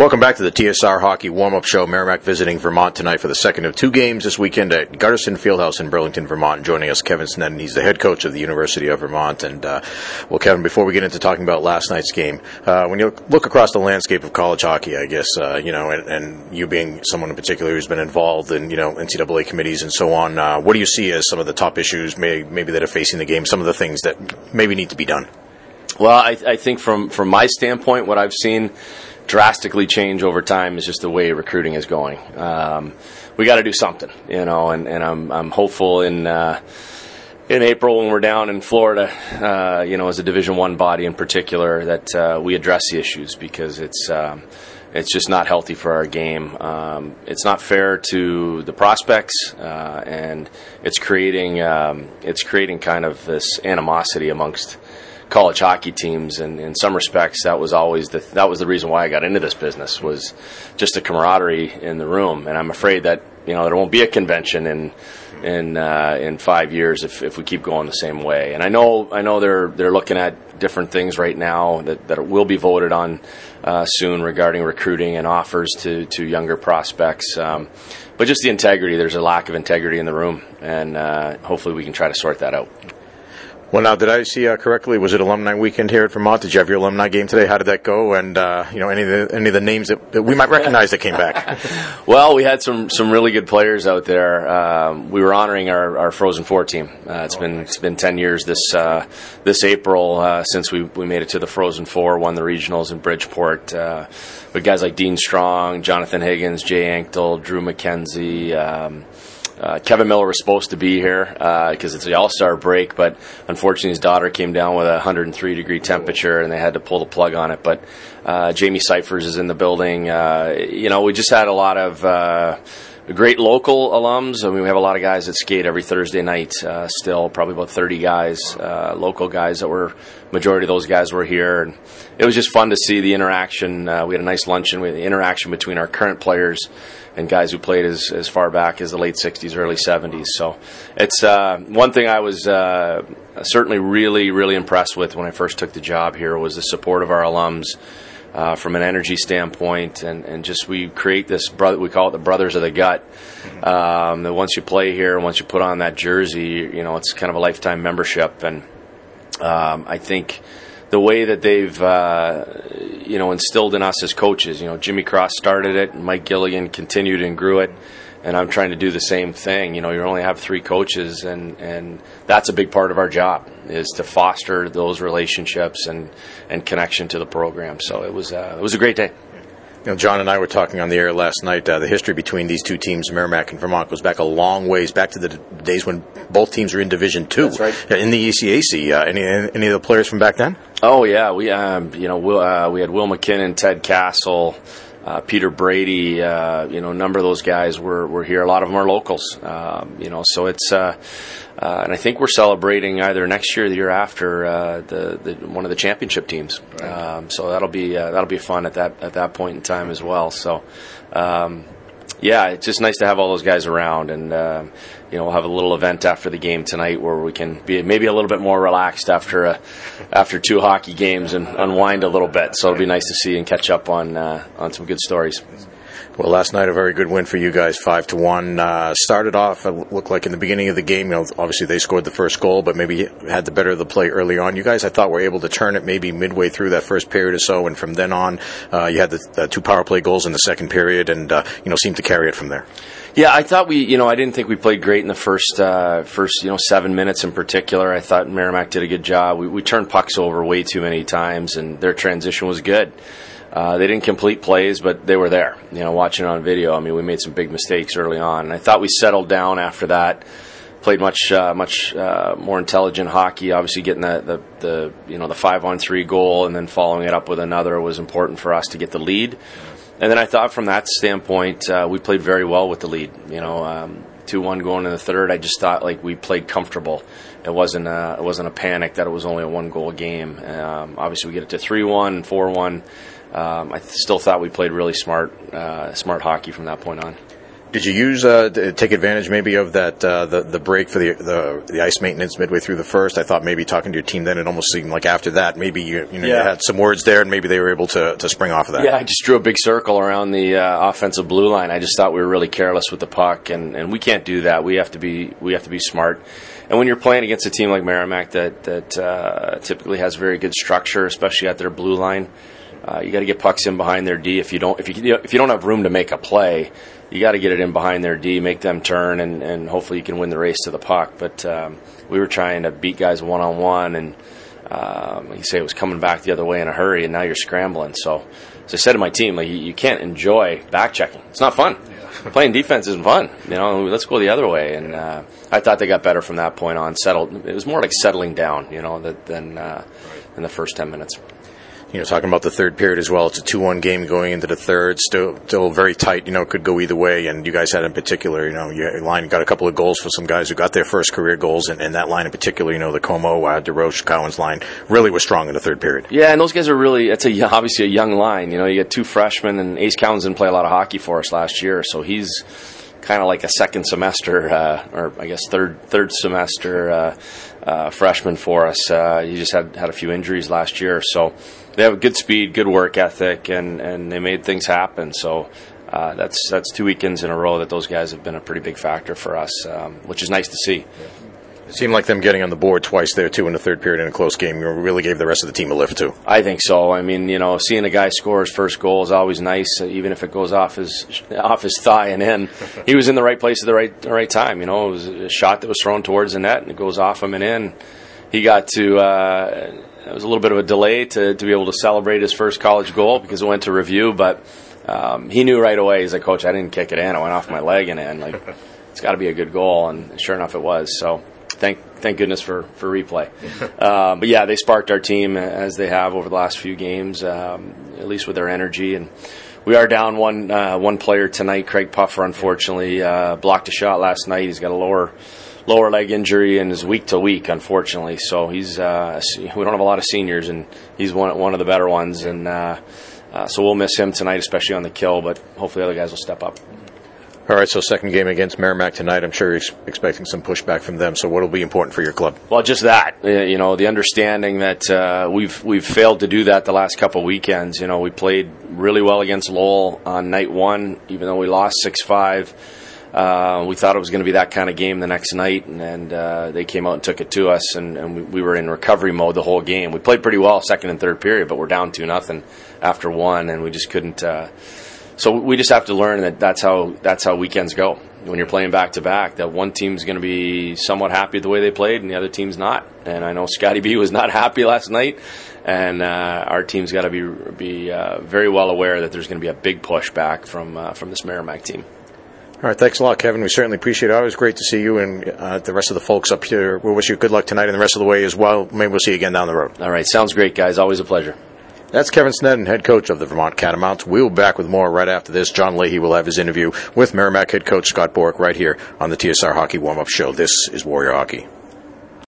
Welcome back to the TSR Hockey Warm-Up Show. Merrimack visiting Vermont tonight for the second of two games this weekend at Gutterson Fieldhouse in Burlington, Vermont. Joining us, Kevin Sneddon. He's the head coach of the University of Vermont. And, well, Kevin, before we get into talking about last night's game, when you look across the landscape of college hockey, I guess, you know, and you being someone in particular who's been involved in, you know, NCAA committees and so on, what do you see as some of the top issues maybe that are facing the game, some of the things that maybe need to be done? Well, I think from my standpoint, what I've seen drastically change over time is just the way recruiting is going. We got to do something, you know, and I'm hopeful in April when we're down in Florida, you know, as a Division I body in particular, that we address the issues, because it's just not healthy for our game. It's not fair to the prospects, and it's creating kind of this animosity amongst college hockey teams, and in some respects that was always the reason why I got into this business, was just the camaraderie in the room. And I'm afraid that, you know, there won't be a convention in 5 years if we keep going the same way. And I know they're looking at different things right now that will be voted on soon regarding recruiting and offers to younger prospects, but just the integrity, there's a lack of integrity in the room, and hopefully we can try to sort that out. Well, now, did I see correctly? Was it alumni weekend here at Vermont? Did you have your alumni game today? How did that go? And, you know, any of the names that we might recognize that came back? Well, we had some really good players out there. We were honoring our Frozen Four team. It's been 10 years this April since we made it to the Frozen Four, won the regionals in Bridgeport. With guys like Dean Strong, Jonathan Higgins, Jay Anktel, Drew McKenzie. Kevin Miller was supposed to be here because it's the All-Star break, but unfortunately his daughter came down with a 103-degree temperature and they had to pull the plug on it. But Jamie Cyphers is in the building. You know, we just had a lot of great local alums. I mean, we have a lot of guys that skate every Thursday night still, probably about 30 guys, local guys that were, majority of those guys were here. And it was just fun to see the interaction. We had a nice luncheon with the interaction between our current players and guys who played as far back as the late 60s, early 70s. So it's one thing I was certainly really, really impressed with when I first took the job here was the support of our alums from an energy standpoint, and just we create this, we call it the brothers of the gut, that once you play here, once you put on that jersey, you know, it's kind of a lifetime membership. And I think the way that they've, you know, instilled in us as coaches, you know, Jimmy Cross started it, and Mike Gilligan continued and grew it, and I'm trying to do the same thing. You know, you only have 3 coaches, and that's a big part of our job, is to foster those relationships and connection to the program. So it was a great day. You know, John and I were talking on the air last night. The history between these two teams, Merrimack and Vermont, goes back a long ways, back to the days when both teams were in Division II. That's right. In the ECAC. Any of the players from back then? Oh yeah, we you know, we had Will McKinnon, Ted Castle, Peter Brady. You know, a number of those guys were here. A lot of them are locals. You know, so it's and I think we're celebrating either next year or the year after one of the championship teams. Right. So that'll be fun at that point in time as well. So yeah, it's just nice to have all those guys around, and you know, we'll have a little event after the game tonight where we can be maybe a little bit more relaxed after 2 hockey games and unwind a little bit. So it'll be nice to see and catch up on some good stories. Well, last night a very good win for you guys, 5-1. Started off, it looked like in the beginning of the game, you know, obviously they scored the first goal, but maybe had the better of the play early on. You guys, I thought, were able to turn it maybe midway through that first period or so, and from then on, you had the 2 power play goals in the second period, and you know, seemed to carry it from there. Yeah, I thought you know, I didn't think we played great in the first, you know, 7 minutes in particular. I thought Merrimack did a good job. We turned pucks over way too many times, and their transition was good. They didn't complete plays, but they were there, you know, watching it on video. I mean, we made some big mistakes early on. And I thought we settled down after that, played much more intelligent hockey. Obviously getting the you know, the 5-on-3 goal and then following it up with another was important for us to get the lead. And then I thought from that standpoint, we played very well with the lead, you know, 2-1 going in the third. I just thought, like, we played comfortable. It wasn't a panic that it was only a 1-goal game. Obviously we get it to 3-1 and 4-1. I still thought we played really smart hockey from that point on. Did you use take advantage maybe of that the break for the ice maintenance midway through the first? I thought maybe talking to your team then, it almost seemed like after that maybe you had some words there and maybe they were able to spring off of that. Yeah, I just drew a big circle around the offensive blue line. I just thought we were really careless with the puck, and we can't do that. We have to be smart. And when you're playing against a team like Merrimack that typically has very good structure, especially at their blue line, you got to get pucks in behind their D. If you don't have room to make a play, you got to get it in behind their D, make them turn, and hopefully you can win the race to the puck. But we were trying to beat guys one-on-one, and you say it was coming back the other way in a hurry, and now you're scrambling. So as I said to my team, like, you can't enjoy back-checking. It's not fun. Yeah. Playing defense isn't fun. Let's go the other way. And I thought they got better from that point on. Settled. It was more like settling down, than the first 10 minutes. Talking about the third period as well, it's a 2-1 game going into the third, still very tight, could go either way, and you guys had in particular, your line got a couple of goals for some guys who got their first career goals, and that line in particular, the Como, DeRoche, Cowan's line, really was strong in the third period. Yeah, and those guys are obviously a young line, you got two freshmen, and Ace Cowan's didn't play a lot of hockey for us last year, so he's kind of like a second semester, or I guess third semester freshman for us. He just had a few injuries last year, so they have good speed, good work ethic, and they made things happen. So that's two weekends in a row that those guys have been a pretty big factor for us, which is nice to see. It seemed like them getting on the board twice there, too, in the third period in a close game really gave the rest of the team a lift, too. I think so. I mean, seeing a guy score his first goal is always nice, even if it goes off his thigh and in. He was in the right place at the right time. It was a shot that was thrown towards the net, and it goes off him and in. He got to it was a little bit of a delay to be able to celebrate his first college goal because it went to review, but he knew right away. He's like, Coach, I didn't kick it in. I went off my leg and in. Like, it's got to be a good goal, and sure enough it was, so... Thank goodness for replay. But, yeah, they sparked our team as they have over the last few games, at least with their energy. And we are down one player tonight. Craig Puffer, unfortunately, blocked a shot last night. He's got a lower leg injury and is week to week, unfortunately. So he's we don't have a lot of seniors, and he's one of the better ones. And so we'll miss him tonight, especially on the kill, but hopefully other guys will step up. All right, so second game against Merrimack tonight. I'm sure you're expecting some pushback from them. So what will be important for your club? Well, just that, the understanding that we've failed to do that the last couple weekends. We played really well against Lowell on night one, even though we lost 6-5. We thought it was going to be that kind of game the next night, and they came out and took it to us, and we were in recovery mode the whole game. We played pretty well second and third period, but we're down 2-0 after one, and we just couldn't... So we just have to learn that's how weekends go. When you're playing back-to-back, that one team's going to be somewhat happy with the way they played and the other team's not. And I know Scotty B was not happy last night, and our team's got to be very well aware that there's going to be a big push back from this Merrimack team. All right, thanks a lot, Kevin. We certainly appreciate it. Always great to see you, and the rest of the folks up here. We wish you good luck tonight and the rest of the way as well. Maybe we'll see you again down the road. All right, sounds great, guys. Always a pleasure. That's Kevin Sneddon, head coach of the Vermont Catamounts. We'll be back with more right after this. John Leahy will have his interview with Merrimack head coach Scott Borek right here on the TSR Hockey Warm-Up Show. This is Warrior Hockey.